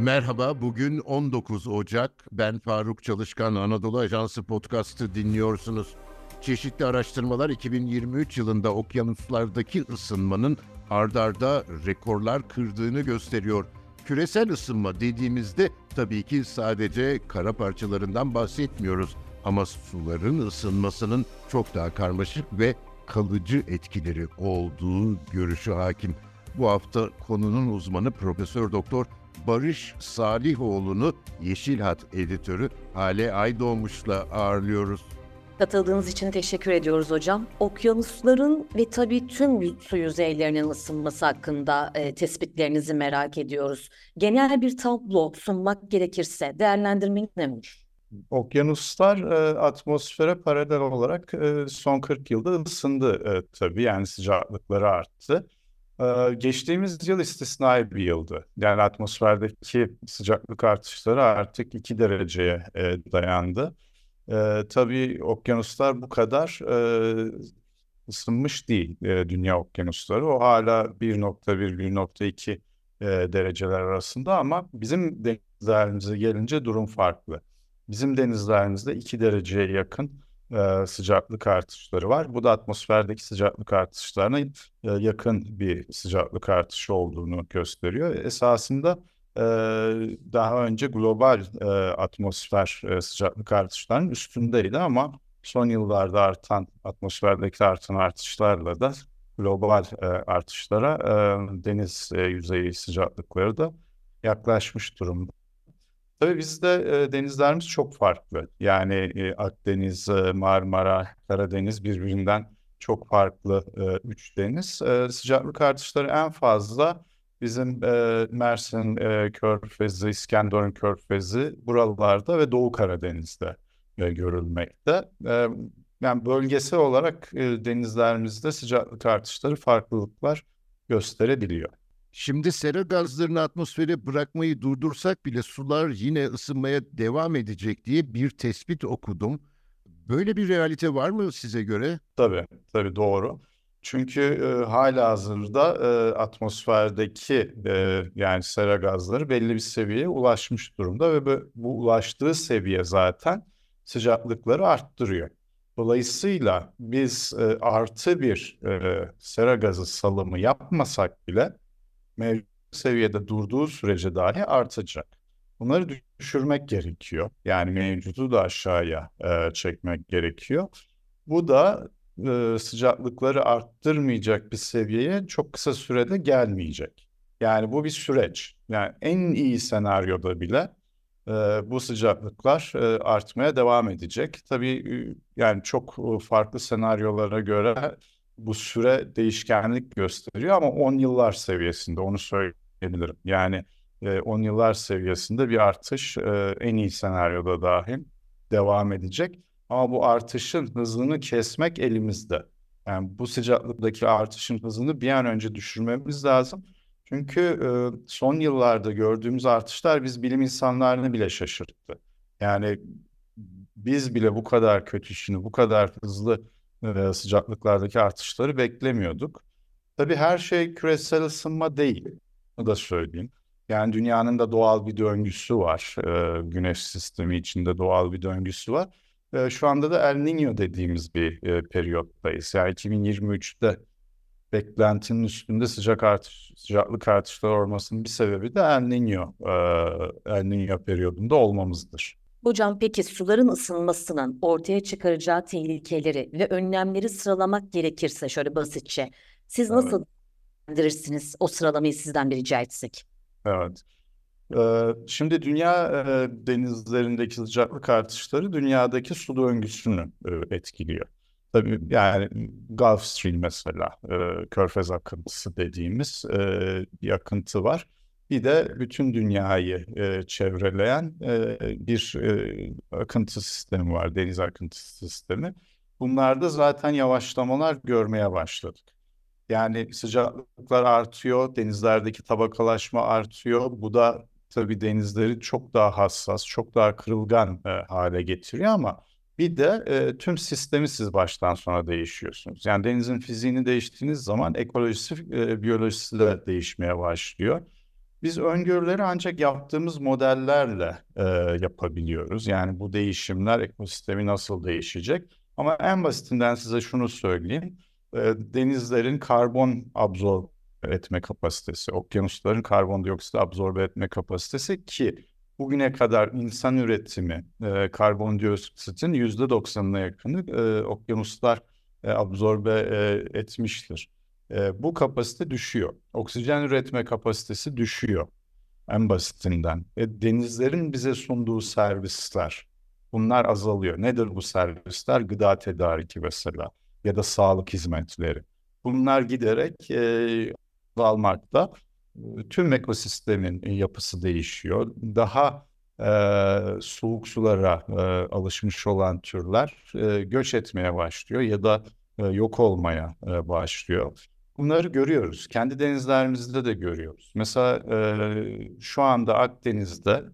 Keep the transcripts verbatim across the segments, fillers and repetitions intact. Merhaba, bugün on dokuz Ocak. Ben Faruk Çalışkan, Anadolu Ajansı podcast'ı dinliyorsunuz. Çeşitli araştırmalar iki bin yirmi üç yılında okyanuslardaki ısınmanın ardarda rekorlar kırdığını gösteriyor. Küresel ısınma dediğimizde tabii ki sadece kara parçalarından bahsetmiyoruz. Ama suların ısınmasının çok daha karmaşık ve kalıcı etkileri olduğu görüşü hakim. Bu hafta konunun uzmanı Profesör Doktor Barış Salihoğlu'nu Yeşil Hat editörü Hale Aydoğmuş'la ağırlıyoruz. Katıldığınız için teşekkür ediyoruz hocam. Okyanusların ve tabii tüm su yüzeylerinin ısınması hakkında e, tespitlerinizi merak ediyoruz. Genel bir tablo sunmak gerekirse değerlendirmeniz ne olur? Okyanuslar e, atmosfere paralel olarak e, son kırk yılda ısındı e, tabii, yani sıcaklıkları arttı. E, geçtiğimiz yıl istisnai bir yıldı. Yani atmosferdeki sıcaklık artışları artık iki dereceye e, dayandı. E, tabii okyanuslar bu kadar e, ısınmış değil, e, dünya okyanusları. O hala bir virgül bir - bir virgül iki e, dereceler arasında, ama bizim denizlerimize gelince durum farklı. Bizim denizlerimizde iki dereceye yakın e, sıcaklık artışları var. Bu da atmosferdeki sıcaklık artışlarına e, yakın bir sıcaklık artışı olduğunu gösteriyor. Esasında e, daha önce global e, atmosfer e, sıcaklık artışlarının üstündeydi, ama son yıllarda artan atmosferdeki artan artışlarla da global e, artışlara e, deniz e, yüzeyi sıcaklıkları da yaklaşmış durumda. Tabii bizde e, denizlerimiz çok farklı. Yani e, Akdeniz, e, Marmara, Karadeniz birbirinden çok farklı e, üç deniz. E, sıcaklık artışları en fazla bizim e, Mersin e, Körfezi, İskenderun Körfezi buralarda ve Doğu Karadeniz'de e, görülmekte. E, yani bölgesel olarak e, denizlerimizde sıcaklık artışları farklılıklar gösterebiliyor. Şimdi sera gazlarını atmosfere bırakmayı durdursak bile sular yine ısınmaya devam edecek diye bir tespit okudum. Böyle bir realite var mı size göre? Tabii, tabii doğru. Çünkü e, halihazırda e, atmosferdeki e, yani sera gazları belli bir seviyeye ulaşmış durumda ve bu, bu ulaştığı seviye zaten sıcaklıkları arttırıyor. Dolayısıyla biz e, artı bir e, sera gazı salımı yapmasak bile mevcut seviyede durduğu sürece dahi artacak. Bunları düşürmek gerekiyor. Yani mevcudu da aşağıya e, çekmek gerekiyor. Bu da e, sıcaklıkları arttırmayacak bir seviyeye çok kısa sürede gelmeyecek. Yani bu bir süreç. Yani en iyi senaryoda bile e, bu sıcaklıklar e, artmaya devam edecek. Tabii e, yani çok e, farklı senaryolara göre bu süre değişkenlik gösteriyor, ama on yıllar seviyesinde onu söyleyebilirim. Yani on yıllar seviyesinde bir artış e, en iyi senaryoda dahi devam edecek. Ama bu artışın hızını kesmek elimizde. Yani bu sıcaklıktaki artışın hızını bir an önce düşürmemiz lazım. Çünkü e, son yıllarda gördüğümüz artışlar biz bilim insanlarını bile şaşırttı. Yani biz bile bu kadar kötü işini, bu kadar hızlı sıcaklıklardaki artışları beklemiyorduk. Tabii her şey küresel ısınma değil. Bunu da söyleyeyim. Yani dünyanın da doğal bir döngüsü var. Ee, güneş sistemi içinde doğal bir döngüsü var. Ee, şu anda da El Niño dediğimiz bir e, periyottayız. Yani iki bin yirmi üçte beklentinin üstünde sıcak artış, sıcaklık artışları olmasının bir sebebi de El Niño, e, El Niño periyodunda olmamızdır. Hocam peki suların ısınmasının ortaya çıkaracağı tehlikeleri ve önlemleri sıralamak gerekirse şöyle basitçe, siz evet, nasıl değerlendirirsiniz? O sıralamayı sizden bir rica etsek. Evet. Ee, şimdi dünya e, denizlerindeki sıcaklık artışları dünyadaki su döngüsünü e, etkiliyor. Tabii yani Gulf Stream mesela, e, Körfez akıntısı dediğimiz e, bir akıntı var. Bir de bütün dünyayı e, çevreleyen e, bir e, akıntı sistemi var, deniz akıntısı sistemi. Bunlarda zaten yavaşlamalar görmeye başladık. Yani sıcaklıklar artıyor, denizlerdeki tabakalaşma artıyor. Bu da tabii denizleri çok daha hassas, çok daha kırılgan e, hale getiriyor, ama bir de e, tüm sistemi siz baştan sona değişiyorsunuz. Yani denizin fiziğini değiştirdiğiniz zaman ekolojisi, e, biyolojisi de değişmeye başlıyor. Biz öngörüleri ancak yaptığımız modellerle e, yapabiliyoruz. Yani bu değişimler ekosistemi nasıl değişecek? Ama en basitinden size şunu söyleyeyim. E, denizlerin karbon absorbe etme kapasitesi, okyanusların karbondioksit absorbe etme kapasitesi ki bugüne kadar insan üretimi e, karbondioksitin yüzde doksanına yakını e, okyanuslar e, absorbe e, etmiştir. E, bu kapasite düşüyor. Oksijen üretme kapasitesi düşüyor en basitinden. E, denizlerin bize sunduğu servisler, bunlar azalıyor. Nedir bu servisler? Gıda tedariki mesela ya da sağlık hizmetleri. Bunlar giderek e, azalmakta. Tüm ekosistemin yapısı değişiyor. Daha e, soğuk sulara e, alışmış olan türler e, göç etmeye başlıyor ya da e, yok olmaya e, başlıyor. Bunları görüyoruz. Kendi denizlerimizde de görüyoruz. Mesela e, şu anda Akdeniz'de,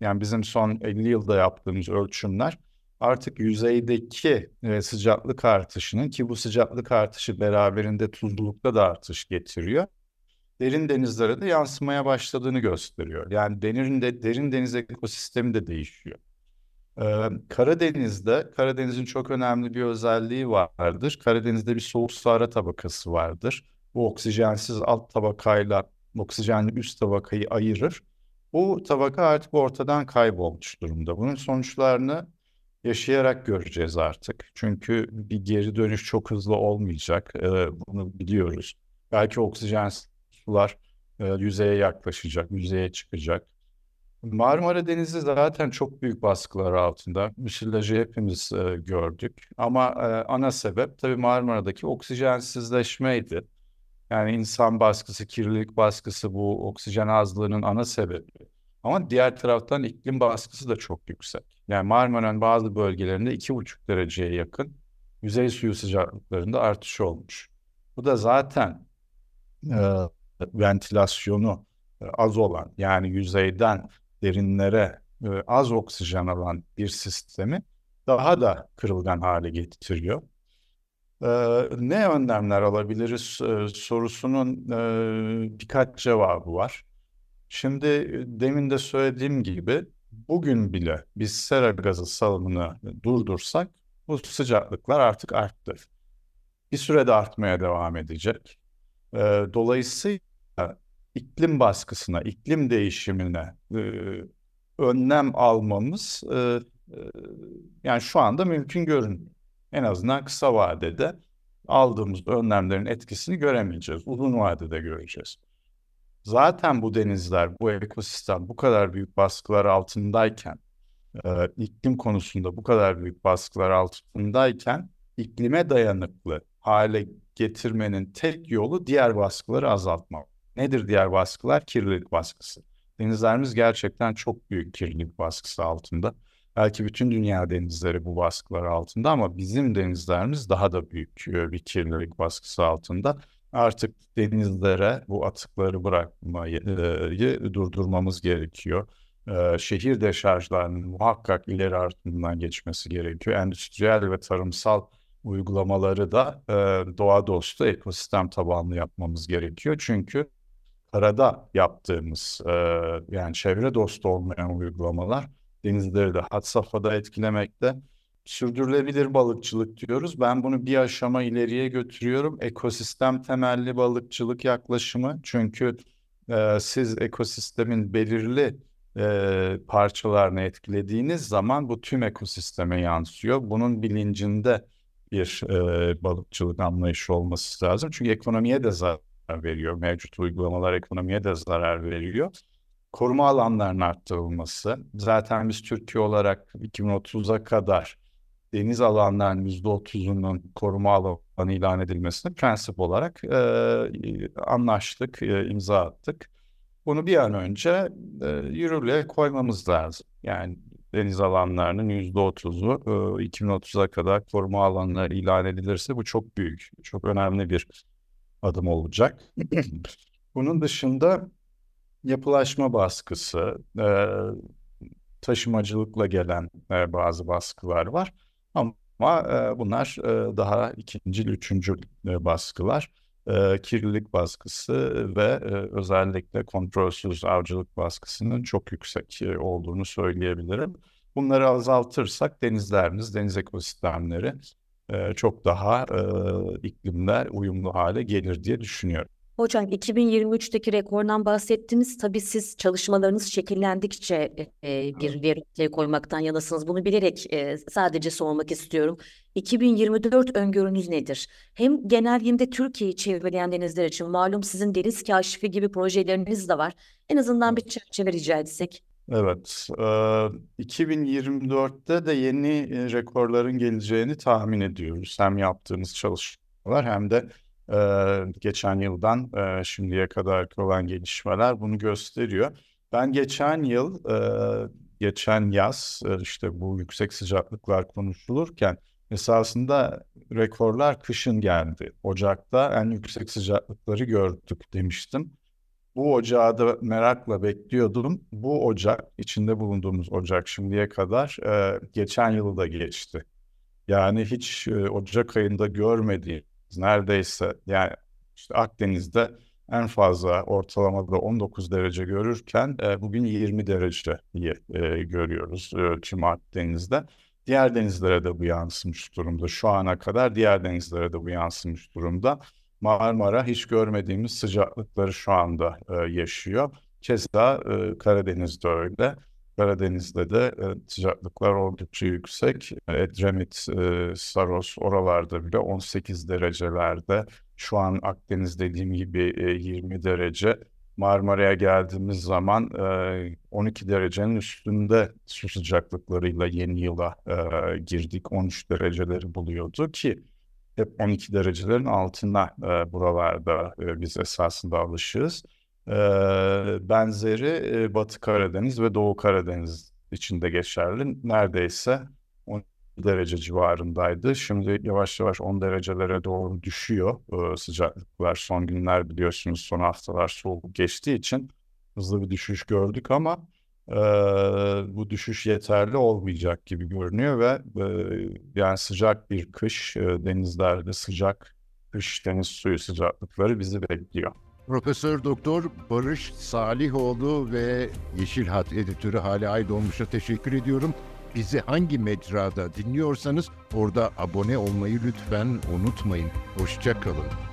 yani bizim son elli yılda yaptığımız ölçümler, artık yüzeydeki e, sıcaklık artışının, ki bu sıcaklık artışı beraberinde tuzlulukta da artış getiriyor, derin denizlere de yansımaya başladığını gösteriyor. Yani derin, de, derin deniz ekosistemi de değişiyor. Ee, Karadeniz'de, Karadeniz'in çok önemli bir özelliği vardır. Karadeniz'de bir soğuk su ara tabakası vardır. Bu oksijensiz alt tabakayla oksijenli üst tabakayı ayırır. Bu tabaka artık ortadan kaybolmuş durumda. Bunun sonuçlarını yaşayarak göreceğiz artık. Çünkü bir geri dönüş çok hızlı olmayacak. Ee, bunu biliyoruz. Belki oksijensiz sular e, yüzeye yaklaşacak, yüzeye çıkacak. Marmara Denizi zaten çok büyük baskılar altında. Müsilajı hepimiz e, gördük. Ama e, ana sebep tabii Marmara'daki oksijensizleşmeydi. Yani insan baskısı, kirlilik baskısı bu oksijen azlığının ana sebebi. Ama diğer taraftan iklim baskısı da çok yüksek. Yani Marmara'nın bazı bölgelerinde iki buçuk dereceye yakın yüzey suyu sıcaklıklarında artış olmuş. Bu da zaten E, ventilasyonu az olan, yani yüzeyden derinlere az oksijen alan bir sistemi daha da kırılgan hale getiriyor. Ne önlemler alabiliriz sorusunun birkaç cevabı var. Şimdi demin de söylediğim gibi bugün bile biz sera gazı salımını durdursak bu sıcaklıklar artık arttı. Bir sürede artmaya devam edecek. Dolayısıyla iklim baskısına, iklim değişimine e, önlem almamız e, e, yani şu anda mümkün görünmüyor. En azından kısa vadede aldığımız önlemlerin etkisini göremeyeceğiz. Uzun vadede göreceğiz. Zaten bu denizler, bu ekosistem bu kadar büyük baskılar altındayken, e, iklim konusunda bu kadar büyük baskılar altındayken iklime dayanıklı hale getirmenin tek yolu diğer baskıları azaltmak. Nedir diğer baskılar? Kirlilik baskısı. Denizlerimiz gerçekten çok büyük kirlilik baskısı altında. Belki bütün dünya denizleri bu baskılar altında ama bizim denizlerimiz daha da büyük bir kirlilik baskısı altında. Artık denizlere bu atıkları bırakmayı durdurmamız gerekiyor. Şehir deşarjlarının muhakkak ileri artımından geçmesi gerekiyor. Endüstriyel ve tarımsal uygulamaları da e, doğa dostu, ekosistem tabanlı yapmamız gerekiyor. Çünkü karada yaptığımız e, yani çevre dostu olmayan uygulamalar denizleri de had safhada etkilemekte. Sürdürülebilir balıkçılık diyoruz. Ben bunu bir aşama ileriye götürüyorum. Ekosistem temelli balıkçılık yaklaşımı. Çünkü e, siz ekosistemin belirli e, parçalarını etkilediğiniz zaman bu tüm ekosisteme yansıyor. Bunun bilincinde bir e, balıkçılık anlayışı olması lazım. Çünkü ekonomiye de zarar veriyor. Mevcut uygulamalar ekonomiye de zarar veriyor. Koruma alanlarının arttırılması. Zaten biz Türkiye olarak iki bin otuza kadar deniz alanlarının yüzde otuzunun koruma alanı ilan edilmesini prensip olarak e, anlaştık, e, imza attık. Bunu bir an önce e, yürürlüğe koymamız lazım. Yani deniz alanlarının yüzde otuzu iki bin otuza kadar koruma alanları ilan edilirse bu çok büyük, çok önemli bir adım olacak. Bunun dışında yapılaşma baskısı, taşımacılıkla gelen bazı baskılar var ama bunlar daha ikinci, üçüncü baskılar. e, kirlilik baskısı ve e, özellikle kontrolsüz avcılık baskısının çok yüksek e, olduğunu söyleyebilirim. Bunları azaltırsak denizlerimiz, deniz ekosistemleri e, çok daha e, iklimle uyumlu hale gelir diye düşünüyorum. Hocam iki bin yirmi üçteki rekordan bahsettiniz. Tabii siz çalışmalarınız şekillendikçe e, bir veri koymaktan yanasınız. Bunu bilerek e, sadece sormak istiyorum. iki bin yirmi dört öngörünüz nedir? Hem genel hem de Türkiye'yi çevreleyen denizler için malum sizin Deniz Kaşifi gibi projeleriniz de var. En azından bir çerçeve rica etsek. Evet, e, iki bin yirmi dörtte de yeni rekorların geleceğini tahmin ediyoruz. Hem yaptığımız çalışmalar hem de Ee, geçen yıldan e, şimdiye kadar olan gelişmeler bunu gösteriyor. Ben geçen yıl, e, geçen yaz e, işte bu yüksek sıcaklıklar konuşulurken esasında rekorlar kışın geldi. Ocak'ta en yüksek sıcaklıkları gördük demiştim. Bu ocağı da merakla bekliyordum. Bu ocak, içinde bulunduğumuz ocak şimdiye kadar e, geçen yılı da geçti. Yani hiç e, Ocak ayında görmediğim neredeyse yani işte Akdeniz'de en fazla ortalamada on dokuz derece görürken e, bugün yirmi dereceyi e, görüyoruz e, tüm Akdeniz'de. Diğer denizlere de bu yansımış durumda. Şu ana kadar diğer denizlere de bu yansımış durumda. Marmara hiç görmediğimiz sıcaklıkları şu anda e, yaşıyor. Keza e, Karadeniz'de öyle. Karadeniz'de de sıcaklıklar oldukça yüksek. Edremit, Saros oralarda bile on sekiz derecelerde. Şu an Akdeniz dediğim gibi yirmi derece. Marmara'ya geldiğimiz zaman on iki derecenin üstünde su sıcaklıklarıyla yeni yıla girdik. on üç dereceleri buluyordu ki hep on iki derecelerin altına buralarda biz esasında alışığız. Benzeri Batı Karadeniz ve Doğu Karadeniz içinde geçerli. Neredeyse on derece civarındaydı. Şimdi yavaş yavaş on derecelere doğru düşüyor sıcaklıklar. Son günler biliyorsunuz, son haftalar soğuk geçtiği için hızlı bir düşüş gördük ama bu düşüş yeterli olmayacak gibi görünüyor ve yani sıcak bir kış, denizlerde sıcak kış, deniz suyu sıcaklıkları bizi bekliyor. Profesör Doktor Barış Salihoğlu ve Yeşil Hat editörü Hale Aydoğmuş'a teşekkür ediyorum. Bizi hangi mecrada dinliyorsanız orada abone olmayı lütfen unutmayın. Hoşça kalın.